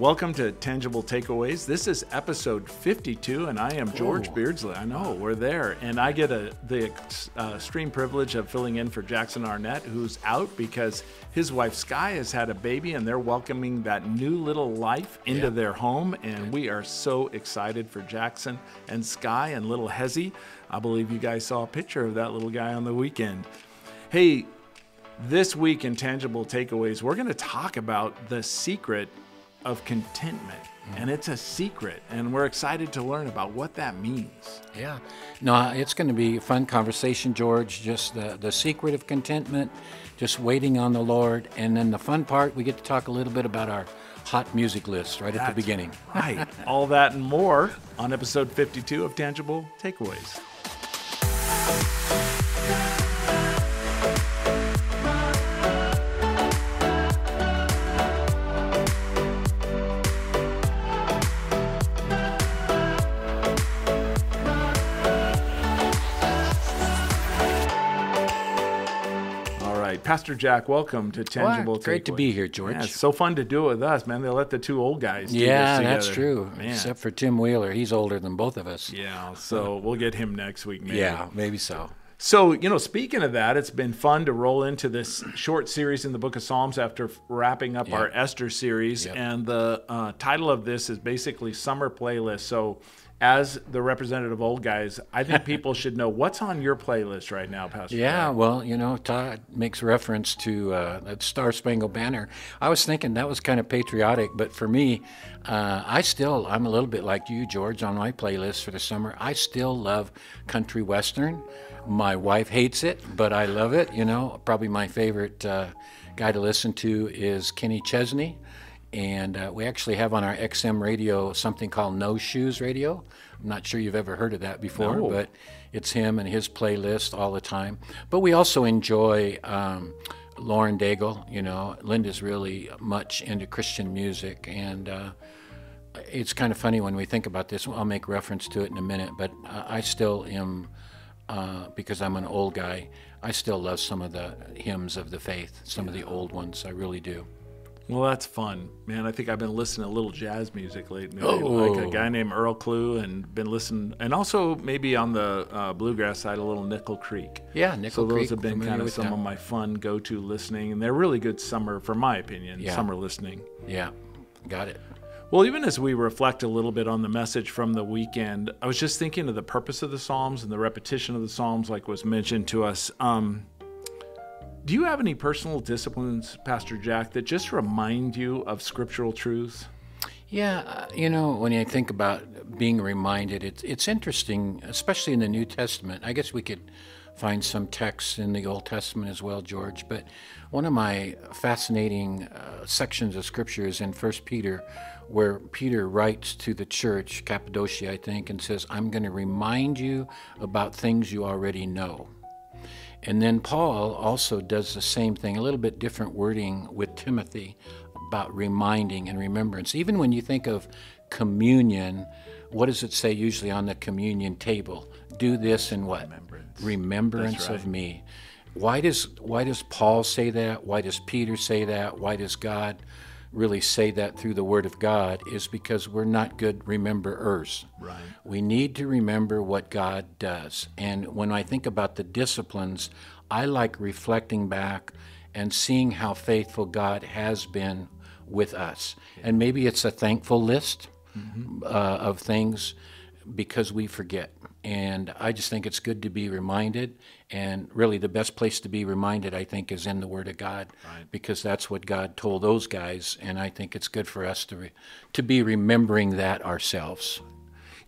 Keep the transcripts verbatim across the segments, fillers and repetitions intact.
Welcome to Tangible Takeaways. This is episode fifty-two, and I am George Ooh. Beardsley. I know, we're there. And I get a, the uh, extreme privilege of filling in for Jackson Arnett, who's out because his wife, Sky, has had a baby, and they're welcoming that new little life into yeah. their home. And we are so excited for Jackson and Sky and little Hezzy. I believe you guys saw a picture of that little guy on the weekend. Hey, this week in Tangible Takeaways, we're going to talk about the secret of contentment. Mm. And it's a secret, and we're excited to learn about what that means. Yeah. No, it's going to be a fun conversation, George. Just the, the secret of contentment, just waiting on the Lord. And then the fun part, we get to talk a little bit about our hot music list right That's at the beginning. Right. All that and more on episode fifty-two of Tangible Takeaways. Pastor Jack, welcome to Tangible Takeaways. Great to be here, George. Yeah, it's so fun to do it with us, man. They let the two old guys do yeah, this together. Yeah, that's true, man. Except for Tim Wheeler. He's older than both of us. Yeah, so we'll get him next week, maybe. Yeah, maybe so. So, you know, speaking of that, it's been fun to roll into this short series in the book of Psalms after wrapping up yep. our Esther series. Yep. And the uh, title of this is basically Summer Playlist. So, as the representative old guys, I think people should know what's on your playlist right now, Pastor. Yeah, Todd. Well, you know, Todd makes reference to uh, the Star Spangled Banner. I was thinking that was kind of patriotic, but for me, uh, I still, I'm a little bit like you, George, on my playlist for the summer. I still love country western. My wife hates it, but I love it. You know, probably my favorite uh, guy to listen to is Kenny Chesney. And uh, we actually have on our X M radio something called No Shoes Radio. I'm not sure you've ever heard of that before, no. but it's him and his playlist all the time. But we also enjoy um, Lauren Daigle. You know, Linda's really much into Christian music, and uh, it's kind of funny when we think about this. I'll make reference to it in a minute, but I still am, uh, because I'm an old guy, I still love some of the hymns of the faith, some yeah. of the old ones. I really do. Well, that's fun, man. I think I've been listening to a little jazz music lately, oh. like a guy named Earl Klugh, and been listening, and also maybe on the uh, bluegrass side, a little Nickel Creek. Yeah, Nickel Creek. So those Creek, have been kind of some that. of my fun go-to listening, and they're really good summer, for my opinion, yeah. summer listening. Yeah, got it. Well, even as we reflect a little bit on the message from the weekend, I was just thinking of the purpose of the Psalms and the repetition of the Psalms, like was mentioned to us. Um, Do you have any personal disciplines, Pastor Jack, that just remind you of scriptural truths? Yeah, you know, when I think about being reminded, it's, it's interesting, especially in the New Testament. I guess we could find some texts in the Old Testament as well, George, but one of my fascinating uh, sections of Scripture is in First Peter, where Peter writes to the church, Cappadocia, I think, and says, I'm going to remind you about things you already know. And then Paul also does the same thing, a little bit different wording with Timothy about reminding and remembrance. Even when you think of communion, what does it say usually on the communion table? Do this in what? Remembrance. Remembrance of me. Why does, why does Paul say that? Why does Peter say that? Why does God really say that through the Word of God? Is because we're not good rememberers. Right. We need to remember what God does. And when I think about the disciplines, I like reflecting back and seeing how faithful God has been with us. And maybe it's a thankful list mm-hmm. uh, of things because we forget. And I just think it's good to be reminded, and really the best place to be reminded, I think, is in the Word of God, right. because that's what God told those guys, and I think it's good for us to re to be remembering that ourselves.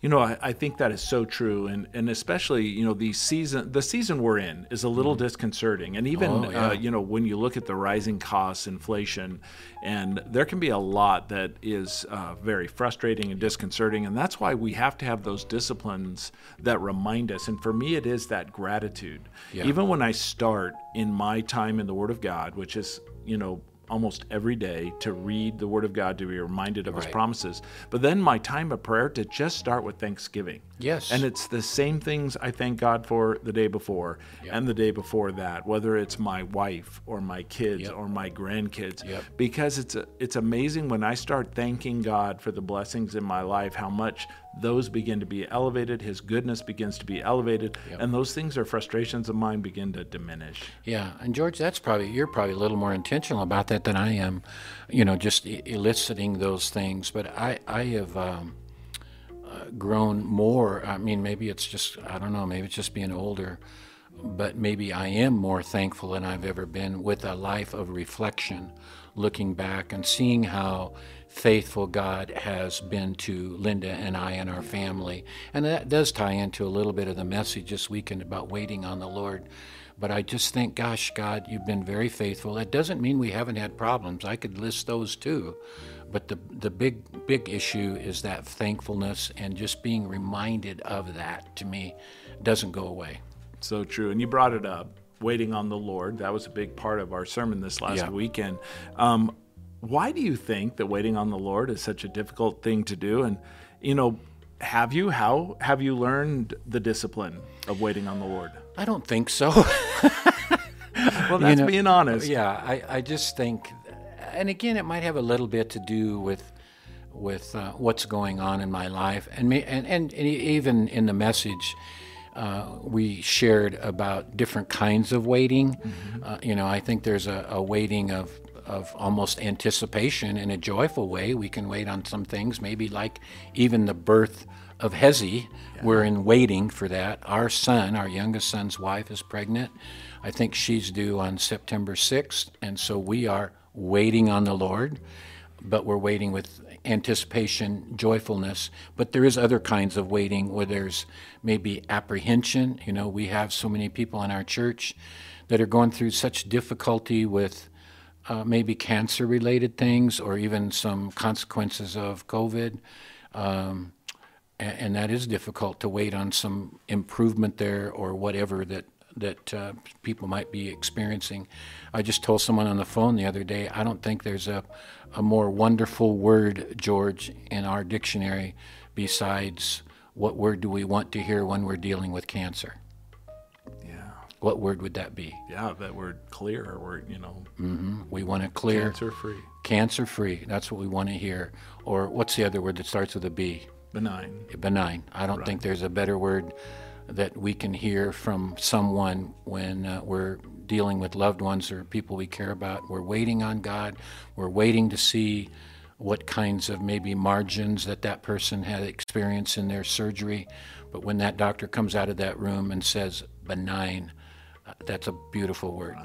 You know, I, I think that is so true, and, and especially, you know, the season the season we're in is a little mm-hmm. disconcerting. And even, oh, yeah. uh, you know, when you look at the rising costs, inflation, and there can be a lot that is uh, very frustrating and disconcerting. And that's why we have to have those disciplines that remind us. And for me, it is that gratitude. Yeah. Even when I start in my time in the Word of God, which is, you know, almost every day to read the Word of God, to be reminded of right. His promises. But then my time of prayer to just start with thanksgiving. Yes. And it's the same things I thank God for the day before yep. and the day before that, whether it's my wife or my kids yep. or my grandkids, yep. because it's a, it's amazing when I start thanking God for the blessings in my life, how much those begin to be elevated, His goodness begins to be elevated, yep. and those things or frustrations of mine begin to diminish. Yeah, and George, that's probably, you're probably a little more intentional about that than I am, you know, just eliciting those things. But I, I have um, uh, grown more, I mean, maybe it's just, I don't know, maybe it's just being older, but maybe I am more thankful than I've ever been, with a life of reflection, looking back and seeing how faithful God has been to Linda and I and our family. And that does tie into a little bit of the message this weekend about waiting on the Lord. But I just think, gosh, God, you've been very faithful. That doesn't mean we haven't had problems. I could list those too. But the the big, big issue is that thankfulness, and just being reminded of that, to me, doesn't go away. So true. And you brought it up, waiting on the Lord. That was a big part of our sermon this last yeah. weekend. Um, why do you think that waiting on the Lord is such a difficult thing to do? And, you know, have you, how have you learned the discipline of waiting on the Lord? I don't think so. Well, that's, you know, being honest. Yeah, I, I just think, and again, it might have a little bit to do with with uh, what's going on in my life. And, me, and, and, and even in the message, Uh, we shared about different kinds of waiting. Mm-hmm. Uh, you know, I think there's a, a waiting of, of almost anticipation in a joyful way. We can wait on some things, maybe like even the birth of Hezzy. Yeah. We're in waiting for that. Our son, our youngest son's wife, is pregnant. I think she's due on September sixth, and so we are waiting on the Lord, but we're waiting with anticipation, joyfulness. But there is other kinds of waiting where there's maybe apprehension. You know, we have so many people in our church that are going through such difficulty with uh, maybe cancer-related things, or even some consequences of COVID. Um, and, and that is difficult, to wait on some improvement there or whatever that that uh, people might be experiencing. I just told someone on the phone the other day, I don't think there's a, a more wonderful word, George, in our dictionary besides, what word do we want to hear when we're dealing with cancer? Yeah. What word would that be? Yeah, that word clear, or, you know. Mm-hmm. We want to clear. Cancer-free. Cancer-free, that's what we want to hear. Or what's the other word that starts with a B? Benign. Benign. I don't right. think there's a better word that we can hear from someone when uh, we're dealing with loved ones or people we care about. We're waiting on God. We're waiting to see what kinds of maybe margins that that person had experienced in their surgery. But when that doctor comes out of that room and says benign, uh, that's a beautiful word.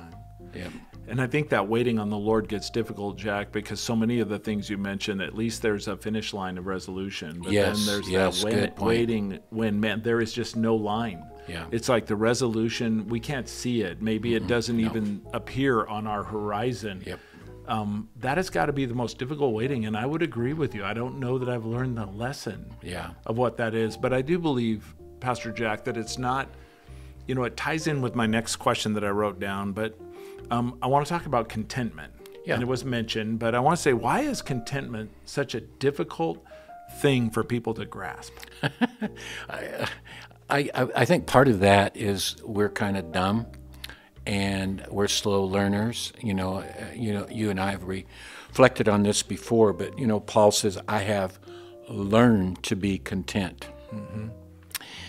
Yeah. And I think that waiting on the Lord gets difficult, Jack, because so many of the things you mentioned, at least there's a finish line of resolution. But yes, then there's yes, that when, good point. waiting when, man, there is just no line. Yeah. It's like the resolution, we can't see it. Maybe mm-hmm. it doesn't no. even appear on our horizon. Yep. Um, that has got to be the most difficult waiting, and I would agree with you. I don't know that I've learned the lesson yeah. of what that is, but I do believe, Pastor Jack, that it's not, you know, it ties in with my next question that I wrote down, but Um, I want to talk about contentment, yeah. and it was mentioned, but I want to say, why is contentment such a difficult thing for people to grasp? I, I, I think part of that is we're kind of dumb, and we're slow learners. You know, you know, you and I have reflected on this before, but you know, Paul says, "I have learned to be content," mm-hmm.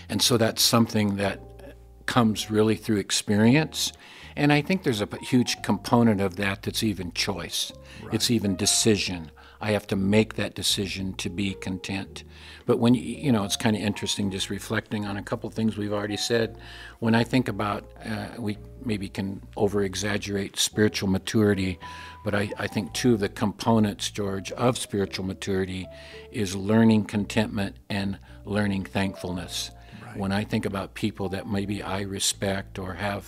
and so that's something that comes really through experience. And I think there's a huge component of that that's even choice. Right. It's even decision. I have to make that decision to be content. But when, you, you know, it's kind of interesting just reflecting on a couple of things we've already said. When I think about, uh, we maybe can over-exaggerate spiritual maturity, but I, I think two of the components, George, of spiritual maturity is learning contentment and learning thankfulness. Right. When I think about people that maybe I respect or have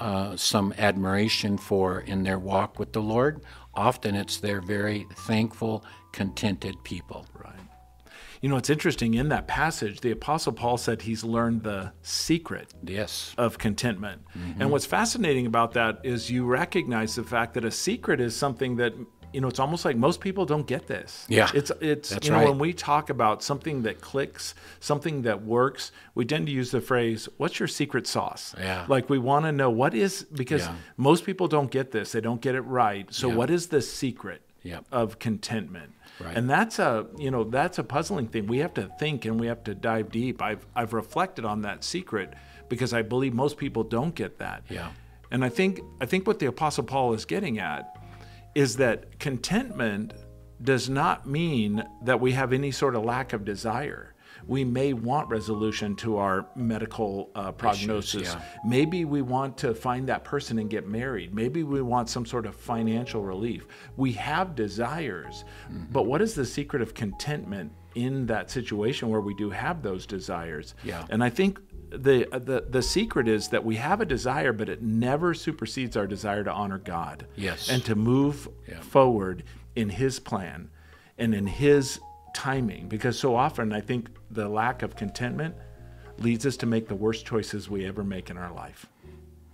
Uh, some admiration for in their walk with the Lord, often it's they're very thankful, contented people. Right. You know, it's interesting, in that passage, the Apostle Paul said he's learned the secret yes. of contentment. Mm-hmm. And what's fascinating about that is you recognize the fact that a secret is something that, you know, it's almost like most people don't get this. Yeah, it's it's That's you know, right. when we talk about something that clicks, something that works, we tend to use the phrase, what's your secret sauce? Yeah. Like we want to know what is, because yeah. most people don't get this. They don't get it right. So yeah. what is the secret yeah. of contentment? Right. And that's a, you know, that's a puzzling thing. We have to think and we have to dive deep. I've, I've reflected on that secret because I believe most people don't get that. Yeah. And I think, I think what the Apostle Paul is getting at is that contentment does not mean that we have any sort of lack of desire. We may want resolution to our medical uh, prognosis. Issues, yeah. Maybe we want to find that person and get married. Maybe we want some sort of financial relief. We have desires, mm-hmm. but what is the secret of contentment in that situation where we do have those desires? Yeah. And I think the, the the secret is that we have a desire, but it never supersedes our desire to honor God. Yes. And to move yeah. forward in His plan and in His timing, because so often I think the lack of contentment leads us to make the worst choices we ever make in our life.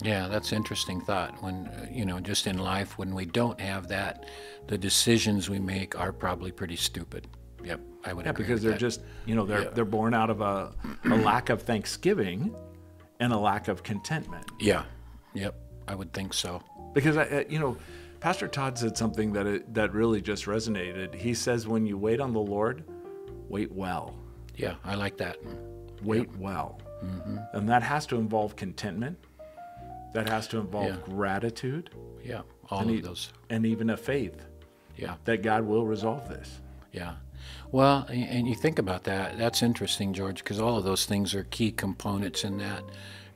Yeah, that's an interesting thought. When, you know, just in life, when we don't have that, the decisions we make are probably pretty stupid. Yep, I would yeah, agree. Yeah, because they're that. just, you know, they're yeah. they're born out of a, a lack of thanksgiving and a lack of contentment. Yeah, yep, I would think so. Because, I, you know, Pastor Todd said something that it, that really just resonated. He says, when you wait on the Lord, wait well. Yeah, I like that. Wait yep. well. Mm-hmm. And that has to involve contentment. That has to involve yeah. gratitude. Yeah, all and of e- those. And even a faith. Yeah. That God will resolve this. Yeah. Well, and you think about that. That's interesting, George, because all of those things are key components in that.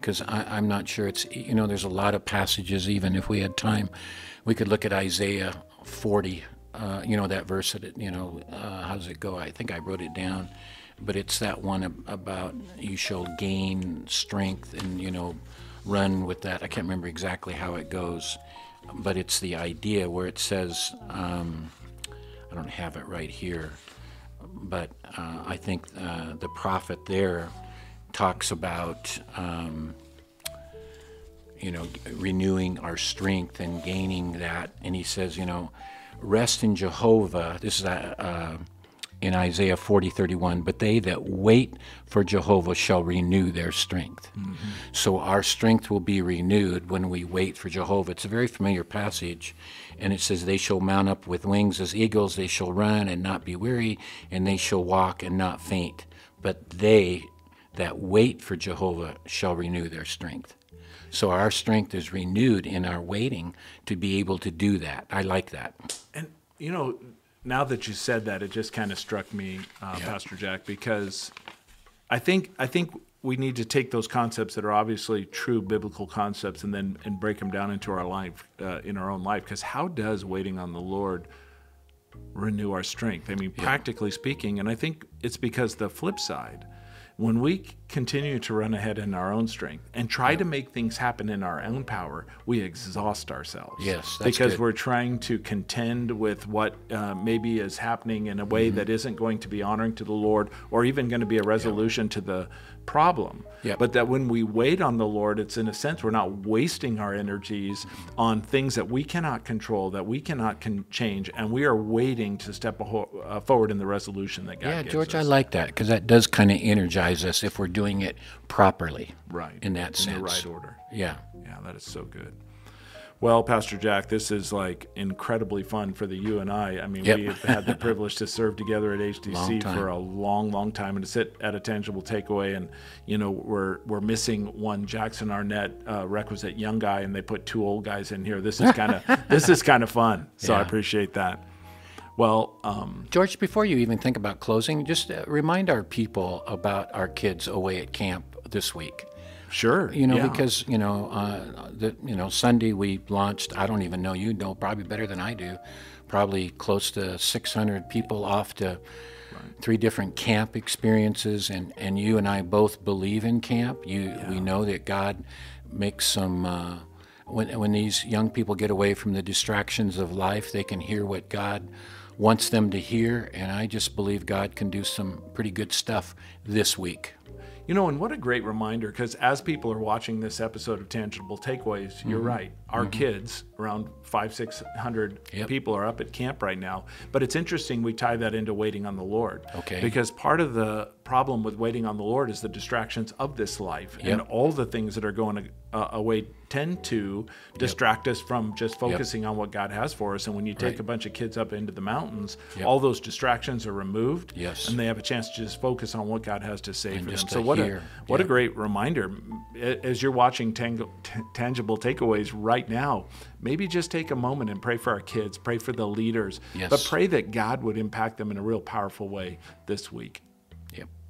Because I'm not sure it's, you know, there's a lot of passages, even if we had time, we could look at Isaiah forty, uh, you know, that verse that, it, you know, uh, how does it go? I think I wrote it down, but it's that one about you shall gain strength and, you know, run with that. I can't remember exactly how it goes, but it's the idea where it says, um, I don't have it right here, but uh, I think uh, the prophet there talks about, um, you know, renewing our strength and gaining that. And he says, you know, rest in Jehovah. This is uh, in Isaiah forty, thirty-one, but they that wait for Jehovah shall renew their strength. Mm-hmm. So our strength will be renewed when we wait for Jehovah. It's a very familiar passage. And it says, they shall mount up with wings as eagles. They shall run and not be weary, and they shall walk and not faint. But they that wait for Jehovah shall renew their strength. So our strength is renewed in our waiting to be able to do that. I like that. And, you know, now that you said that, it just kind of struck me, uh, yeah. Pastor Jack, because I think I think we need to take those concepts that are obviously true biblical concepts and then and break them down into our life, uh, in our own life. Because how does waiting on the Lord renew our strength? I mean, yeah. practically speaking, and I think it's because the flip side, when we continue to run ahead in our own strength and try yep. to make things happen in our own power, we exhaust ourselves. Yes, that's Because good. We're trying to contend with what uh, maybe is happening in a way mm-hmm. that isn't going to be honoring to the Lord or even going to be a resolution yep. to the problem. Yep. But that when we wait on the Lord, it's in a sense we're not wasting our energies mm-hmm. on things that we cannot control, that we cannot con- change, and we are waiting to step a ho- uh, forward in the resolution that God yeah, gives Yeah, George, us. I like that because that does kind of energize us if we're doing Doing it properly, right? In that sense, in the right order. Yeah, yeah, that is so good. Well, Pastor Jack, this is like incredibly fun for the you and I. I mean, yep. we have had the privilege to serve together at H D C for a long, long time, and to sit at a Tangible Takeaway. And you know, we're we're missing one Jackson Arnett uh, requisite young guy, and they put two old guys in here. This is kind of this is kind of fun. So yeah. I appreciate that. Well, um, George, before you even think about closing, just uh, remind our people about our kids away at camp this week. Sure. You know, yeah. because, you know, uh, the, you know, Sunday we launched, I don't even know, you know probably better than I do, probably close to six hundred people off to right. three different camp experiences. And, and you and I both believe in camp. You, yeah. We know that God makes some... Uh, When when these young people get away from the distractions of life, they can hear what God wants them to hear, and I just believe God can do some pretty good stuff this week. You know, and what a great reminder, because as people are watching this episode of Tangible Takeaways, mm-hmm. you're right, our mm-hmm. kids, around five, six hundred yep. people are up at camp right now. But it's interesting we tie that into waiting on the Lord. Okay. Because part of the problem with waiting on the Lord is the distractions of this life. Yep. And all the things that are going uh, away tend to distract yep. us from just focusing yep. on what God has for us. And when you take right. a bunch of kids up into the mountains, yep. all those distractions are removed. Yes. And they have a chance to just focus on what God has to say and for them. So what Here. a what yeah. a great reminder. As you're watching Tango, t- Tangible Takeaways right now, maybe just take a moment and pray for our kids, pray for the leaders, yes. but pray that God would impact them in a real powerful way this week. Yep.